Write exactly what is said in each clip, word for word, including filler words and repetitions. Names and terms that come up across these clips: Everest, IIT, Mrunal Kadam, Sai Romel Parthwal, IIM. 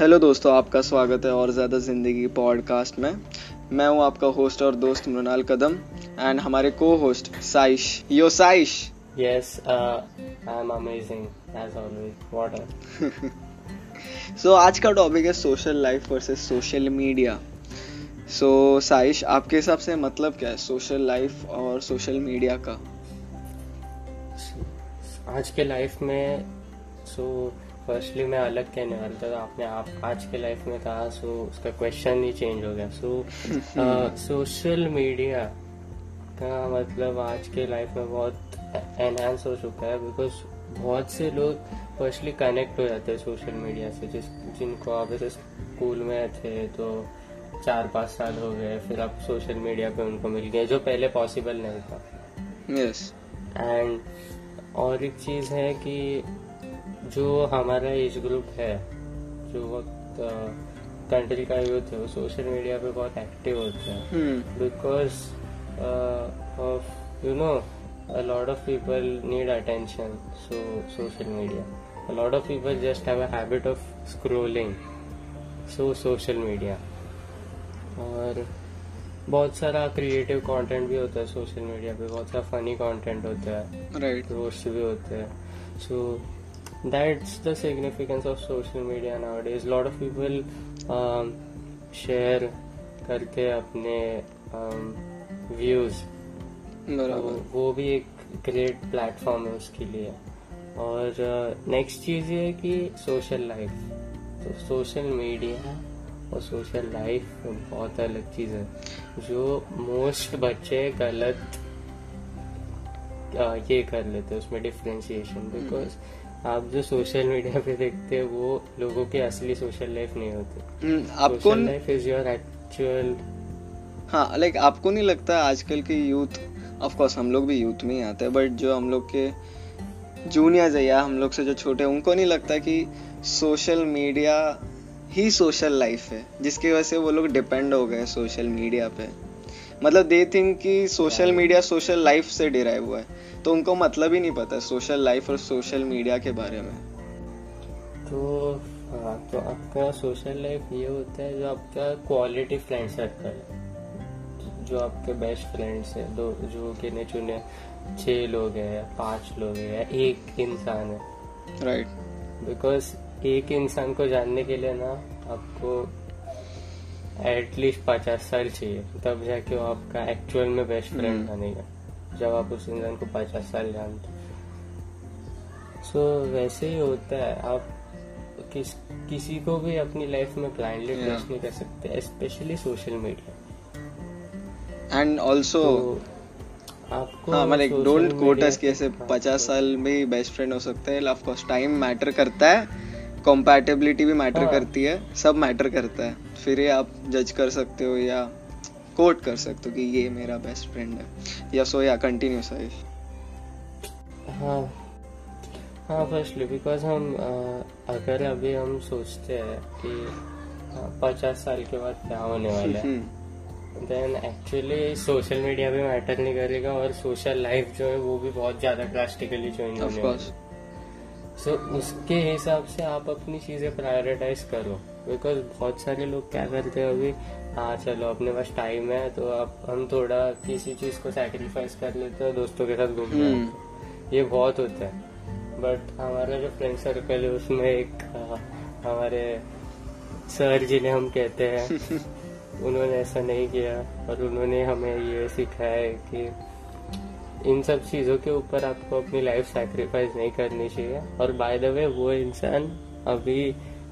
Hello दोस्तों, आपका स्वागत है और ज़्यादा ज़िंदगी पॉडकास्ट में। मैं हूँ आपका होस्ट और दोस्त मृणाल कदम एंड हमारे को host Saish. Yo Saish. Yes, I am amazing as always. What a so आज का टॉपिक है social life versus social media. So Saish, आपके हिसाब से मतलब क्या है सोशल लाइफ और सोशल मीडिया का आज के लाइफ में? सो so, फर्स्टली मैं अलग कहने वाला था, आपने आप आज के लाइफ में कहा, सो उसका क्वेश्चन ही चेंज हो गया। सो सोशल मीडिया का मतलब आज के लाइफ में बहुत एनहांस हो चुका है, बिकॉज बहुत से लोग फर्स्टली कनेक्ट हो जाते हैं सोशल मीडिया से, जिस जिनको आप ऐसे स्कूल में थे तो चार पाँच साल हो गए, फिर आप सोशल मीडिया पे उनको मिल गए, जो पहले पॉसिबल नहीं था। Yes yes. एंड और एक चीज़ है कि जो हमारा एज ग्रुप है, जो वक्त कंट्री का यूथ है, वो सोशल मीडिया पे बहुत एक्टिव होता है, because of you know a lot of people need attention. So social media, a lot of people just have a habit of scrolling. So social media और बहुत सारा क्रिएटिव कंटेंट भी होता है सोशल मीडिया पे, बहुत सारा फनी कंटेंट होता है, राइट, रोस्ट भी होते हैं। सो That's the significance of social media nowadays. Lot of people um, share करके अपने um, views, तो वो भी एक great platform है उसके लिए। और next चीज़ ये है कि social life, तो social media और social life बहुत अलग चीज़ है, जो most बच्चे गलत ये कर लेते हैं उसमें differentiation, because आप जो सोशल मीडिया पे देखते हैं वो लोगों की असली सोशल लाइफ नहीं होती। आपको social life is your actual. हाँ, लाइक आपको नहीं लगता आजकल के यूथ, ऑफ कोर्स हम लोग भी यूथ में ही आते हैं, बट जो हम लोग के जूनियर्स है या हम लोग से जो छोटे, उनको नहीं लगता कि सोशल मीडिया ही सोशल लाइफ है, जिसकी वजह से वो लोग डिपेंड हो गए सोशल मीडिया पे। मतलब दे थिंक कि सोशल मीडिया सोशल लाइफ से डिराइव हुआ है, तो उनको मतलब ही नहीं पता सोशल लाइफ और सोशल मीडिया के बारे में। तो हाँ, तो आपका सोशल लाइफ ये होता है जो आपका क्वालिटी फ्रेंड सर्कल है, जो आपके बेस्ट फ्रेंड्स है, दो जो गिने चुने छः लोग हैं, पाँच लोग हैं या एक इंसान है, राइट। बिकॉज एक इंसान को जानने के लिए ना आपको एटलीस्ट पचास साल चाहिए, तब जाके वो आपका एक्चुअल में बेस्ट फ्रेंड बनेगा, जब आप उस इंसान को पचास साल जानते हो। सो वैसे ही होता है, आप किस किसी को भी अपनी लाइफ में ब्लाइंडली ट्रस्ट नहीं कर सकते, specially social media. And also आपको डोंट कोट अस कि ऐसे पचास साल में बेस्ट फ्रेंड हो सकते हैं। ऑफ कोर्स टाइम मैटर करता है, कॉम्पैटिबिलिटी भी मैटर हाँ। करती है, सब मैटर करता है, फिर ये आप जज कर सकते हो या कोट कर सकते हो कि ये मेरा बेस्ट फ्रेंड है या सो या कंटिन्यू साइज। हाँ हाँ फर्स्टली बिकॉज हम आ, अगर अभी हम सोचते हैं कि पचास साल के बाद क्या होने वाला है, देन एक्चुअली सोशल मीडिया भी मैटर नहीं करेगा और सोशल लाइफ जो है वो भी बहुत ज़्यादा ड्रास्टिकली चेंज होने वाली है। सो so, उसके हिसाब से आप अपनी चीज़ें प्रायोरिटाइज करो, बिकॉज बहुत सारे लोग क्या करते हैं अभी, हाँ चलो अपने पास टाइम है तो आप हम थोड़ा किसी चीज़ को सैक्रिफाइस कर लेते हैं, दोस्तों के साथ घूमते हैं, ये बहुत होता है। बट हमारा जो फ्रेंड सर्कल है उसमें एक आ, हमारे सर जिन्हें हम कहते हैं उन्होंने ऐसा नहीं किया और उन्होंने हमें ये सिखाया कि इन सब चीज़ों के ऊपर आपको अपनी लाइफ सैक्रिफाइस नहीं करनी चाहिए। और बाय द वे वो इंसान अभी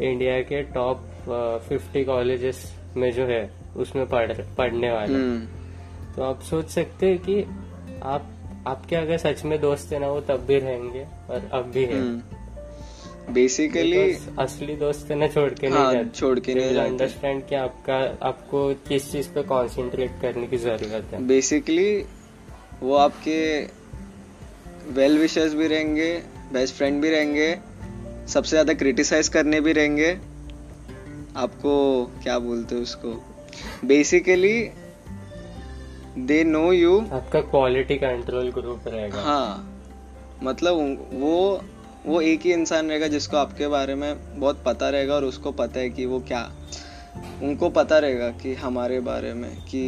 इंडिया के टॉप फिफ्टी कॉलेजेस में जो है उसमें पढ़ पढ़ने वाला। तो आप सोच सकते हैं कि आप आपके अगर सच में दोस्त है ना, वो तब भी रहेंगे और अब भी है। बेसिकली असली दोस्त है ना, छोड़ के हाँ, नहीं छोड़ के नहीं जाते। अंडरस्टैंड कि आपका आपको किस चीज़ पे कॉन्सेंट्रेट करने की जरूरत है। बेसिकली वो आपके वेल विशर्स भी रहेंगे, बेस्ट फ्रेंड भी रहेंगे, सबसे ज़्यादा क्रिटिसाइज करने भी रहेंगे आपको, क्या बोलते हैं उसको, बेसिकली दे नो यू। आपका क्वालिटी कंट्रोल ग्रुप रहेगा। हाँ, मतलब वो वो एक ही इंसान रहेगा जिसको आपके बारे में बहुत पता रहेगा, और उसको पता है कि वो क्या, उनको पता रहेगा कि हमारे बारे में कि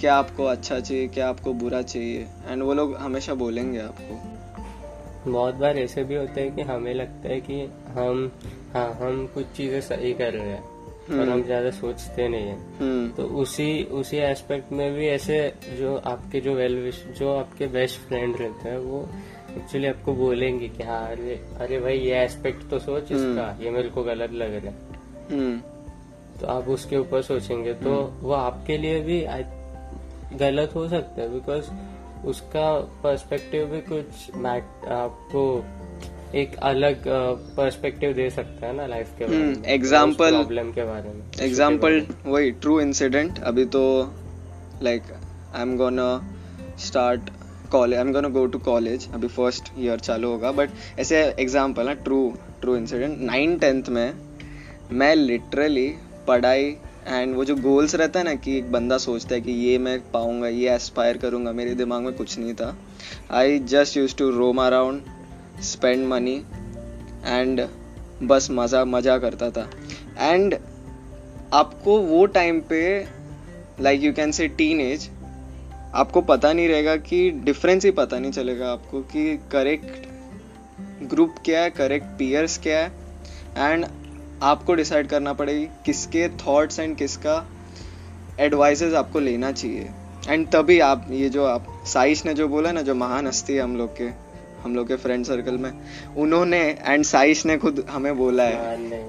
क्या आपको अच्छा चाहिए, क्या आपको बुरा चाहिए, एंड वो लोग हमेशा बोलेंगे आपको। बहुत बार ऐसे भी होता है कि हमें लगता है कि हम हाँ हम कुछ चीजें सही कर रहे हैं और हम ज्यादा सोचते नहीं है, तो उसी उसी एस्पेक्ट में भी ऐसे जो आपके जो वेल विश जो आपके बेस्ट फ्रेंड रहते हैं वो एक्चुअली आपको बोलेंगे कि हाँ अरे अरे भाई ये एस्पेक्ट तो सोच इसका, ये मेरे को गलत लग रहा है, तो आप उसके ऊपर सोचेंगे तो वो आपके लिए भी गलत हो सकता है, बिकॉज उसका पर्सपेक्टिव भी कुछ मैट आपको एक अलग पर्सपेक्टिव दे सकता है ना लाइफ के बारे में, एग्जांपल प्रॉब्लम के बारे में, एग्जांपल वही ट्रू इंसिडेंट। अभी तो like I am gonna start college, I am gonna go to college, अभी फर्स्ट ईयर चालू होगा, बट ऐसे एग्जांपल ना true true incident. Nine tenth में मैं लिटरली पढ़ाई एंड वो जो गोल्स रहता है ना कि एक बंदा सोचता है कि ये मैं पाऊंगा, ये एस्पायर करूंगा, मेरे दिमाग में कुछ नहीं था। I just use to roam around, spend money and बस मज़ा मज़ा करता था। एंड आपको वो टाइम पे like you can say teenage, आपको पता नहीं रहेगा कि डिफरेंस ही पता नहीं चलेगा आपको कि करेक्ट ग्रुप क्या है, करेक्ट पीयर्स क्या है, एंड आपको डिसाइड करना पड़ेगी किसके थॉट्स एंड किसका एडवाइसेस आपको लेना चाहिए। एंड तभी आप ये जो आप साइश ने जो बोला ना, जो महान हस्ती है हम लोग के हम लोग के फ्रेंड सर्कल में, उन्होंने एंड साइश ने खुद हमें बोला है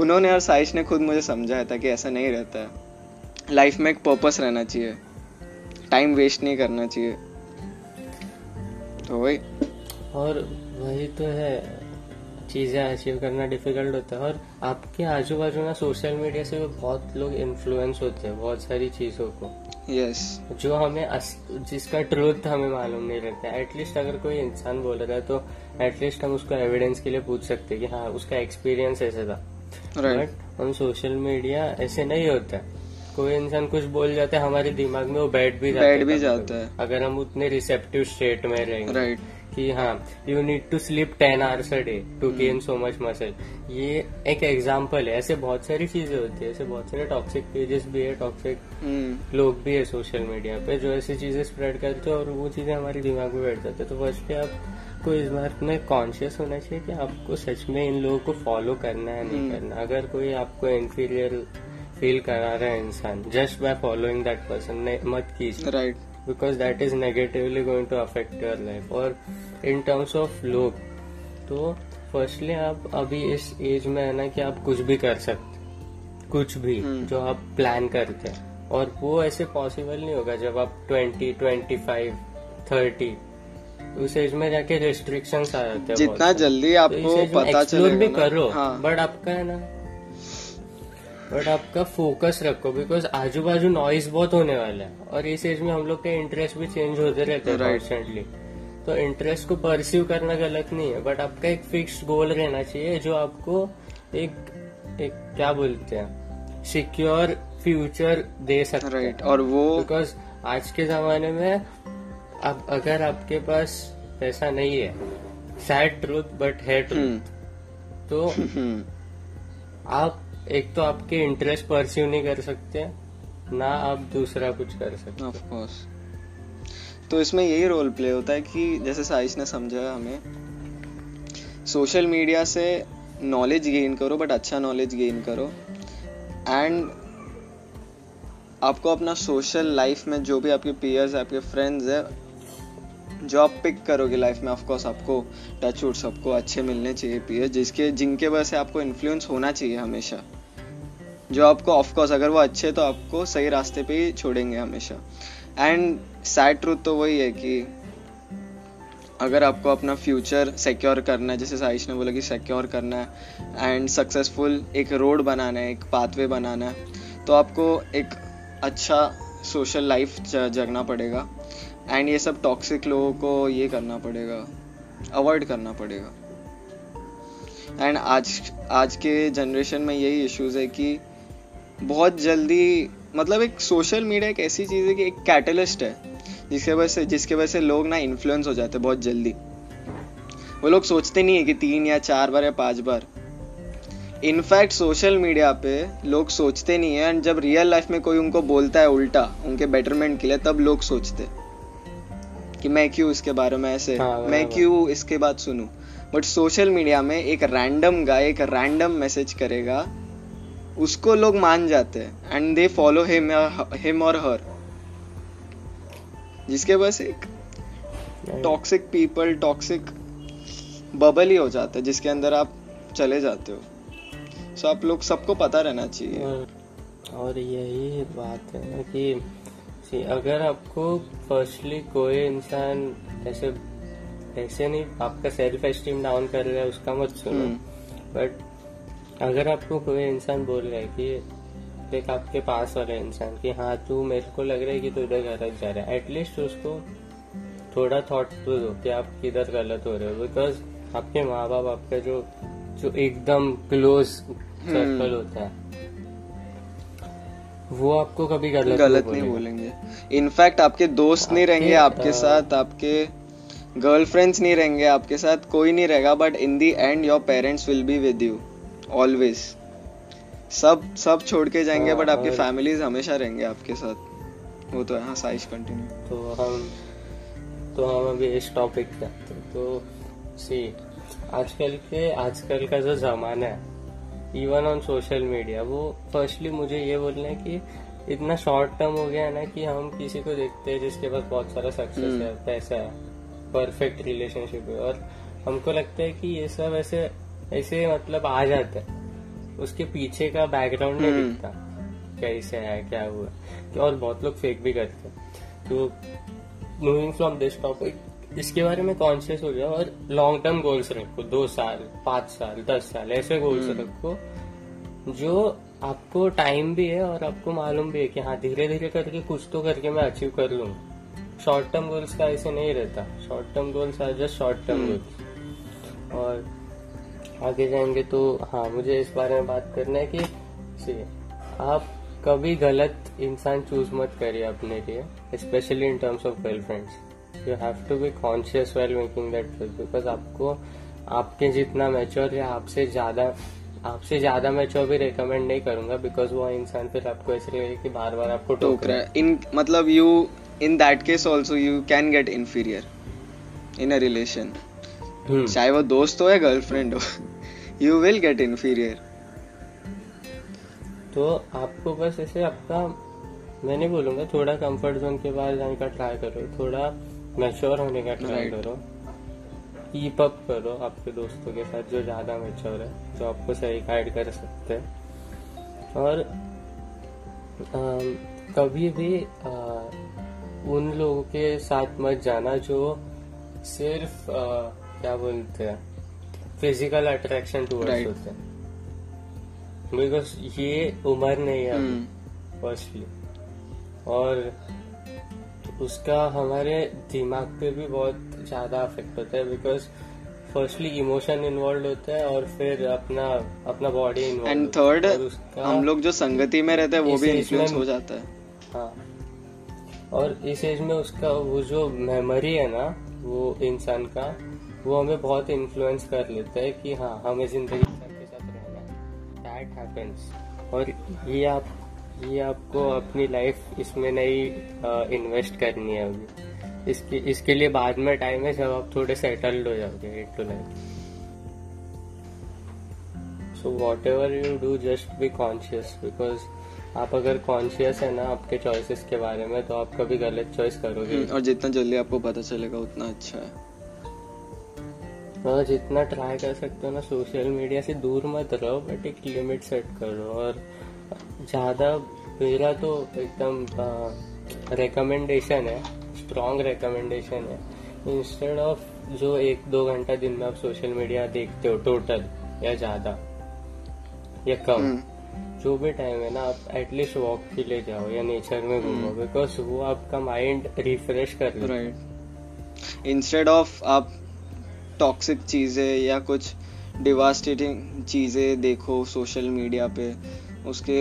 उन्होंने और साइश ने खुद मुझे समझाया था कि ऐसा नहीं रहता है, लाइफ में एक पर्पस रहना चाहिए, टाइम वेस्ट नहीं करना चाहिए। तो वही और वही तो है, चीज़ें अचीव करना डिफिकल्ट होता है। और आपके आजू बाजू ना सोशल मीडिया से बहुत लोग इन्फ्लुएंस होते हैं बहुत सारी चीज़ों को, यस yes. जो हमें अस, जिसका ट्रूथ हमें मालूम नहीं रहता है। एटलीस्ट अगर कोई इंसान बोल रहा है तो एटलीस्ट हम उसको एविडेंस के लिए पूछ सकते हैं कि हाँ उसका एक्सपीरियंस ऐसे था, बट right. हम सोशल मीडिया ऐसे नहीं होता है, कोई इंसान कुछ बोल जाता है हमारे दिमाग में वो बैठ भी जाता बैठ भी जाता है अगर हम उतने रिसेप्टिव स्टेट में रहेंगे right. कि हाँ you need to sleep ten hours a day to gain so much muscle, ये एक एग्जांपल है। ऐसे बहुत सारी चीजें होती है, ऐसे बहुत सारे टॉक्सिक पेजेस भी है, टॉक्सिक hmm. लोग भी है सोशल मीडिया पे जो ऐसी चीजें स्प्रेड करते हैं और वो चीजें हमारे दिमाग में बैठ जाती है। तो फर्स्टली आपको इस बात में कॉन्शियस होना चाहिए कि आपको सच में इन लोगों को फॉलो करना है नहीं hmm. करना। अगर कोई आपको इंफीरियर फील करा रहा है इंसान just by following that person, मत कीजिए right right. because that is negatively going to affect your life। और in terms of लोग तो firstly आप अभी इस एज में है ना कि आप कुछ भी कर सकते, कुछ भी hmm. जो आप प्लान करते हैं, और वो ऐसे पॉसिबल नहीं होगा जब आप ट्वेंटी ट्वेंटी फाइव थर्टी उस एज में जाके रिस्ट्रिक्शंस आ जाते हैं। जितना जल्दी आपको तो पता चलेगा भी करो हाँ. बट आपका है ना बट आपका फोकस रखो, बिकॉज आजू बाजू नॉइज बहुत होने वाला है और इस एज में हम लोग के इंटरेस्ट भी चेंज होते रहते हैं कॉन्स्टेंटली, तो इंटरेस्ट को परस्यू करना गलत नहीं है, बट आपका एक फिक्स्ड गोल रहना चाहिए जो आपको एक एक क्या बोलते हैं सिक्योर फ्यूचर दे सकता है। और वो बिकॉज आज के जमाने में अब अगर आपके पास पैसा नहीं है, सैड ट्रूथ बट है ट्रूथ, तो आप एक तो आपके इंटरेस्ट परस्यू नहीं कर सकते ना आप दूसरा कुछ कर सकते। ऑफ कोर्स तो इसमें यही रोल प्ले होता है कि जैसे साइश ने समझाया हमें, सोशल मीडिया से नॉलेज गेन करो बट अच्छा नॉलेज गेन करो, एंड आपको अपना सोशल लाइफ में जो भी आपके पीयर्स आपके फ्रेंड्स है जो आप पिक करोगे लाइफ में, ऑफ कोर्स आपको टचवुड सबको अच्छे मिलने चाहिए पीयर्स जिसके जिनके वजह से आपको इन्फ्लुएंस होना चाहिए हमेशा, जो आपको ऑफ कोर्स अगर वो अच्छे तो आपको सही रास्ते पे ही छोड़ेंगे हमेशा। एंड सैड ट्रूथ तो वही है कि अगर आपको अपना फ्यूचर सिक्योर करना है, जैसे साइश ने बोला कि सिक्योर करना है एंड सक्सेसफुल एक रोड बनाना है, एक पाथवे बनाना है, तो आपको एक अच्छा सोशल लाइफ जगना पड़ेगा एंड ये सब टॉक्सिक लोगों को ये करना पड़ेगा, अवॉइड करना पड़ेगा। एंड आज आज के जनरेशन में यही इश्यूज है कि बहुत जल्दी मतलब एक सोशल मीडिया एक ऐसी चीज़ है कि एक कैटलिस्ट है जिसके वजह से जिसके वजह से लोग ना इन्फ्लुएंस हो जाते हैं बहुत जल्दी। वो लोग सोचते नहीं है कि तीन या चार बार या पांच बार। इनफैक्ट सोशल मीडिया पे लोग सोचते नहीं है, एंड जब रियल लाइफ में कोई उनको बोलता है उल्टा उनके बेटरमेंट के लिए, तब लोग सोचते कि मैं क्यों इसके बारे में ऐसे, मैं क्यों इसके बात सुनूं। बट सोशल मीडिया में एक रैंडम गाय एक रैंडम मैसेज करेगा, उसको लोग मान जाते हैं and they follow him him और हर, जिसके बस एक टॉक्सिक पीपल टॉक्सिक बबल ही हो जाता है जिसके अंदर आप चले जाते हो। सो आप लोग सबको पता रहना चाहिए। और यही बात है ना कि अगर आपको फर्स्टली कोई इंसान ऐसे ऐसे नहीं आपका सेल्फ एस्टीम डाउन कर रहा है उसका मत सुनो, बट अगर आपको कोई इंसान बोल रहा है कि एक आपके पास वाला इंसान कि हाँ तू मेरे को लग रहा है कि तू इधर गलत जा रहा है, एटलीस्ट उसको थोड़ा थॉट तो दो कि आप किधर गलत हो रहे हो। बिकॉज आपके माँ बाप आपका जो जो एकदम क्लोज सर्कल होता है वो आपको कभी गलत, गलत नहीं बोलेंगे। इनफैक्ट आपके दोस्त नहीं रहेंगे आपके साथ, आपके गर्लफ्रेंड्स नहीं रहेंगे आपके साथ, कोई नहीं रहेगा, but in the end your parents will be with you always. सब सब छोड़ के जाएंगे बट आपके फैमिलीज हमेशा रहेंगे आपके साथ। वो तो है। हाँ साइश कंटिन्यू। तो हम तो हम अभी इस टॉपिक पे आते हैं। तो सी आजकल के आजकल का जो जमाना है इवन ऑन सोशल मीडिया, वो फर्स्टली मुझे ये बोलना है कि इतना शॉर्ट टर्म हो गया है ना कि हम किसी को देखते हैं जिसके पास बहुत सारा सक्सेस है, पैसा है, परफेक्ट रिलेशनशिप है, और हमको लगता है कि ये सब ऐसे ऐसे मतलब आ जाता है, उसके पीछे का बैकग्राउंड नहीं दिखता कैसे है क्या हुआ, और बहुत लोग फेक भी करते हैं। तो मूविंग फ्रॉम दिस टॉपिक, इसके बारे में कॉन्शियस हो जाओ और लॉन्ग टर्म गोल्स रखो, दो साल पांच साल दस साल ऐसे गोल्स रखो जो आपको टाइम भी है और आपको मालूम भी है कि हाँ धीरे धीरे करके कुछ तो करके मैं अचीव कर लूंगा। शॉर्ट टर्म गोल्स का ऐसे नहीं रहता, short term goals are just short term goals. और आगे जाएंगे तो हाँ मुझे इस बारे में बात करना है कि आप कभी गलत इंसान चूज मत करिए अपने लिए, specially in terms of girlfriends. You have to be conscious while making that choice, because आपको आपके जितना मैच्योर या आपसे ज्यादा आपसे ज्यादा मैच्योर भी रेकमेंड नहीं करूंगा, बिकॉज वो इंसान फिर आपको ऐसे लगेगा कि बार बार आपको टोक रहा है। इन मतलब you in that case also you can get inferior in a relation, चाहे वो दोस्त हो या गर्लफ्रेंड हो, यू विल गेट इन्फीरियर। तो आपको बस ऐसे आपका मैं नहीं बोलूंगा, थोड़ा कंफर्ट जोन के बाहर जाने का ट्राई करो, थोड़ा मैच्योर होने का ट्राई करो, कीप अप करो आपके दोस्तों के साथ जो ज्यादा मैच्योर है, जो आपको सही गाइड कर सकते हैं। और आ, कभी भी आ, उन लोगों के साथ मत जाना जो सिर्फ आ, क्या बोलते हैं फिजिकल अट्रैक्शन टूवर्ड्स होते हैं, बिकॉज ये उम्र नहीं है फर्स्टली, और उसका हमारे दिमाग पे भी बहुत ज्यादा इफेक्ट होता है, बिकॉज फर्स्टली इमोशन इन्वॉल्व होता है और फिर अपना अपना बॉडी इन्वॉल्व, एंड थर्ड हम लोग जो संगति में रहते हैं वो भी इन्फ्लुएंस हो जाता है। हाँ, और इस एज में उसका वो जो मेमोरी है ना वो इंसान का, वो हमें बहुत इन्फ्लुएंस कर लेता है कि हाँ हमें जिंदगी सबके साथ रहना है, दैट हैपेंस। और ये आप ये आपको अपनी लाइफ इसमें नहीं इन्वेस्ट करनी है अभी, इसके इसके लिए बाद में टाइम है जब आप थोड़े सेटल्ड हो जाओगे into life. So whatever you do just be conscious, because आप अगर कॉन्शियस है ना आपके चॉइसेस के बारे में तो आप कभी गलत चॉइस करोगे, और जितना जल्दी आपको पता चलेगा उतना अच्छा है। और जितना ट्राई कर सकते हो ना सोशल मीडिया से दूर मत रहो, बट एक लिमिट सेट करो। और ज़्यादा मेरा तो एकदम रेकमेंडेशन है, स्ट्रॉन्ग रेकमेंडेशन है, इंस्टेड ऑफ जो एक दो घंटा दिन में आप सोशल मीडिया देखते हो टोटल या ज़्यादा या कम, जो भी टाइम है ना आप एटलीस्ट वॉक के लिए जाओ या नेचर में घूमो, बिकॉज वो आपका माइंड रिफ्रेश कर लेता है। इंस्टेड ऑफ आप टॉक्सिक चीज़ें या कुछ डिवास्टेटिंग चीज़ें देखो सोशल मीडिया पे, उसके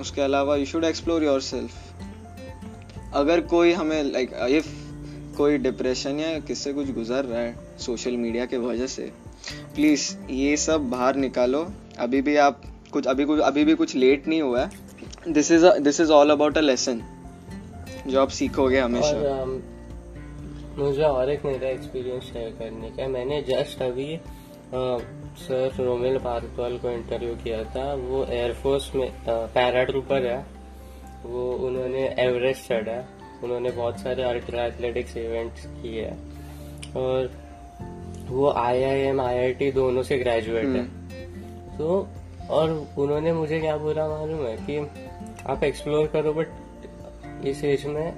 उसके अलावा you should explore yourself. अगर कोई हमें लाइक इफ कोई डिप्रेशन या किससे कुछ गुजर रहा है सोशल मीडिया के वजह से, प्लीज़ ये सब बाहर निकालो। अभी भी आप कुछ अभी कुछ अभी भी कुछ लेट नहीं हुआ है। This is this is all about a lesson जो आप सीखोगे हमेशा। और, um, मुझे और एक मेरा एक्सपीरियंस शेयर करने का है। मैंने जस्ट अभी सर रोमेल पार्थवाल को इंटरव्यू किया था। वो एयरफोर्स में पैराट्रूपर है। वो उन्होंने एवरेस्ट चढ़ा, उन्होंने बहुत सारे अल्ट्रा एथलेटिक्स इवेंट्स किए हैं और वो आई I am I I T दोनों से ग्रेजुएट है। तो और उन्होंने मुझे क्या बोला मालूम है कि आप एक्सप्लोर करो बट इस एज में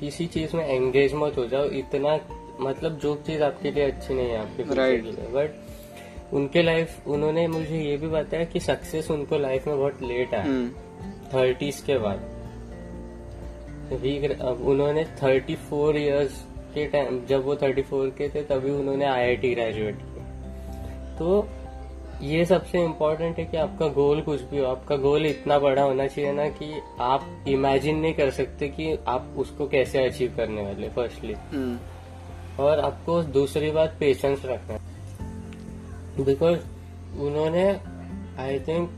किसी चीज में एंगेज मत हो जाओ इतना, मतलब जो चीज आपके लिए अच्छी नहीं है आपके right. लिए। बट उनके लाइफ उन्होंने मुझे ये भी बताया कि सक्सेस उनको लाइफ में बहुत लेट आया, थर्टीज के बाद। उन्होंने थर्टी फोर ईयर्स के टाइम, जब वो थर्टी फोर के थे तभी उन्होंने आई आई टी ग्रेजुएट किया। तो ये सबसे इम्पोर्टेंट है कि आपका गोल कुछ भी हो, आपका गोल इतना बड़ा होना चाहिए ना कि आप इमेजिन नहीं कर सकते कि आप उसको कैसे अचीव करने वाले, फर्स्टली। और आपको दूसरी बात पेशेंस रखना है, बिकॉज उन्होंने आई थिंक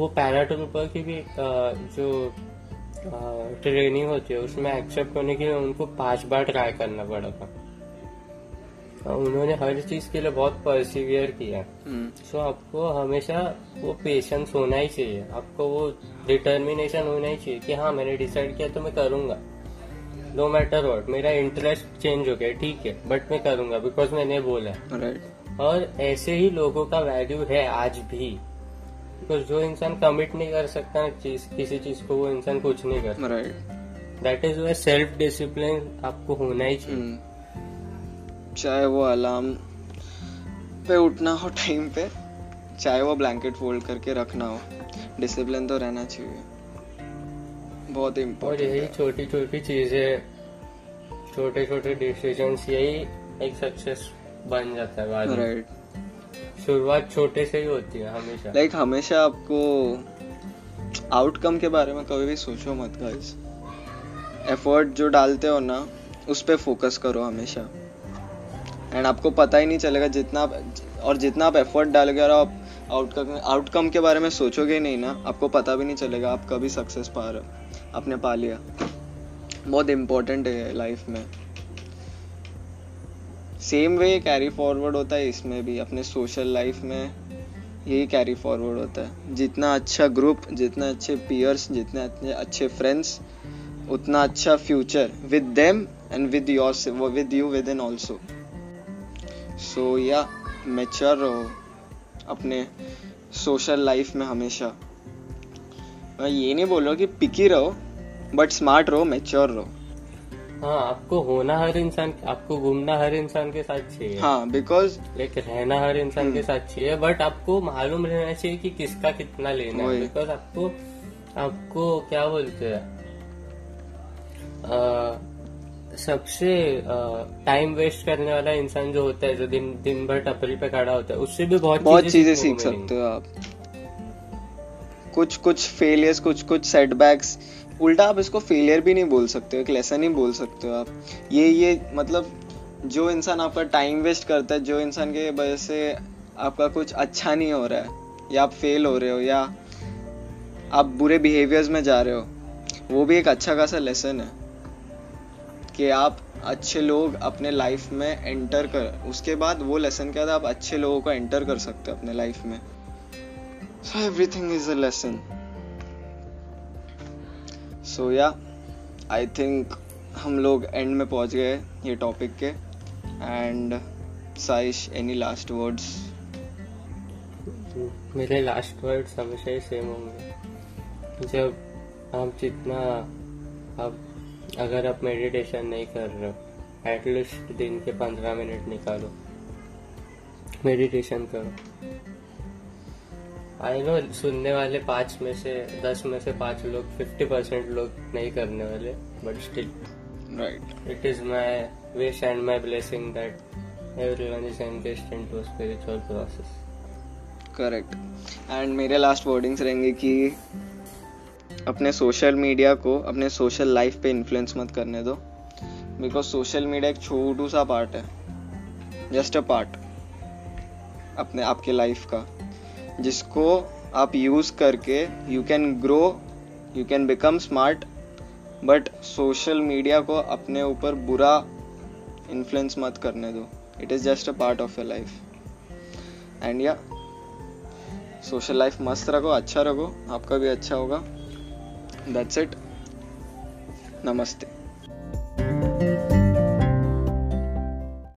वो पैराट्रूपर की भी जो ट्रेनिंग होती है उसमें एक्सेप्ट करने के लिए उनको पांच बार ट्राई करना पड़ा था। उन्होंने हर चीज के लिए बहुत परसिवियर किया। सो so, आपको हमेशा वो पेशेंस होना ही चाहिए, आपको वो डिटर्मिनेशन होना ही चाहिए कि हाँ मैंने डिसाइड किया तो मैं करूंगा, नो मैटर व्हाट। मेरा इंटरेस्ट चेंज हो गया ठीक है बट मैं करूंगा बिकॉज मैंने बोला है right. और ऐसे ही लोगों का वैल्यू है आज भी, बिकॉज जो इंसान कमिट नहीं कर सकता चीज किसी चीज को वो इंसान कुछ नहीं कर सकता। That is why self discipline आपको होना ही चाहिए, चाहे वो अलार्म पे उठना हो टाइम पे, चाहे वो ब्लैंकेट फोल्ड करके रखना हो, डिसिप्लिन तो रहना चाहिए, बहुत इम्पोर्टेंट। और यही छोटी छोटी चीजें, छोटे छोटे डिसीजंस, यही एक सक्सेस बन जाता है बाद में राइट right. शुरुआत छोटे से ही होती है हमेशा। लाइक like, हमेशा आपको आउटकम के बारे में कभी भी सोचो मत गाइस। एफर्ट जो डालते हो ना उस पे फोकस करो हमेशा, एंड आपको पता ही नहीं चलेगा जितना आप, और जितना आप एफर्ट डालोगे और आप आउटकम आउटकम के बारे में सोचोगे नहीं ना, आपको पता भी नहीं चलेगा आप कभी सक्सेस पा रहे, आपने पा लिया। बहुत इम्पोर्टेंट है लाइफ में। सेम वे कैरी फॉरवर्ड होता है इसमें भी, अपने सोशल लाइफ में यही कैरी फॉरवर्ड होता है। जितना अच्छा ग्रुप, जितने अच्छे पीयर्स, जितने अच्छे अच्छे फ्रेंड्स, उतना अच्छा future with them and with your with you with in also. So या मैच्योर रहो अपने सोशल लाइफ में हमेशा। मैं ये नहीं बोल रहा कि पिकी रहो बट स्मार्ट रहो, मैच्योर रहो। हाँ, आपको होना हर इंसान, आपको घूमना हर इंसान के साथ चाहिए। हाँ, बिकॉज एक रहना हर इंसान के साथ चाहिए बट आपको मालूम रहना चाहिए कि किसका कितना लेना है। बिकॉज आपको आपको क्या बोलते हैं, सबसे टाइम वेस्ट करने वाला इंसान जो होता है, जो दिन दिन भर टपरी पे खड़ा होता है, उससे भी बहुत बहुत चीजें सीख सकते हो आप। कुछ कुछ फेलियर्स, कुछ कुछ सेटबैक्स, उल्टा आप इसको फेलियर भी नहीं बोल सकते हो, एक लेसन ही बोल सकते हो आप। ये ये मतलब जो इंसान आपका टाइम वेस्ट करता है, जो इंसान के वजह से आपका कुछ अच्छा नहीं हो रहा है या आप फेल हो रहे हो या आप बुरे बिहेवियर्स में जा रहे हो, वो भी एक अच्छा खासा लेसन है कि आप अच्छे लोग अपने लाइफ में एंटर कर, उसके बाद वो लेसन क्या था, आप अच्छे लोगों को एंटर कर सकते हो अपने लाइफ में। So everything is a lesson. So या आई थिंक हम लोग एंड में पहुंच गए ये टॉपिक के। And Saish, any last words? मेरे लास्ट वर्ड्स हमेशा ही सेम होंगे। जब आप जितना आप अगर आप मेडिटेशन नहीं कर रहे हो, एटलीस्ट दिन के पंद्रह मिनट निकालो, मेडिटेशन करो। आई नो सुनने वाले पाँच में से दस में से पाँच लोग, फिफ्टी परसेंट लोग नहीं करने वाले, but still right, it is my wish and my blessing that everyone is engaged into a spiritual process. Correct. And मेरे लास्ट वर्डिंग्स रहेंगे कि अपने सोशल मीडिया को अपने सोशल लाइफ पे इन्फ्लुएंस मत करने दो। बिकॉज सोशल मीडिया एक छोटू सा पार्ट है, जस्ट अ पार्ट अपने आपके लाइफ का, जिसको आप यूज़ करके you can grow, you can become smart. But social media को अपने ऊपर बुरा इन्फ्लुएंस मत करने दो। It is just a part of your life. And या सोशल लाइफ मस्त रखो, अच्छा रखो, आपका भी अच्छा होगा। That's it. नमस्ते।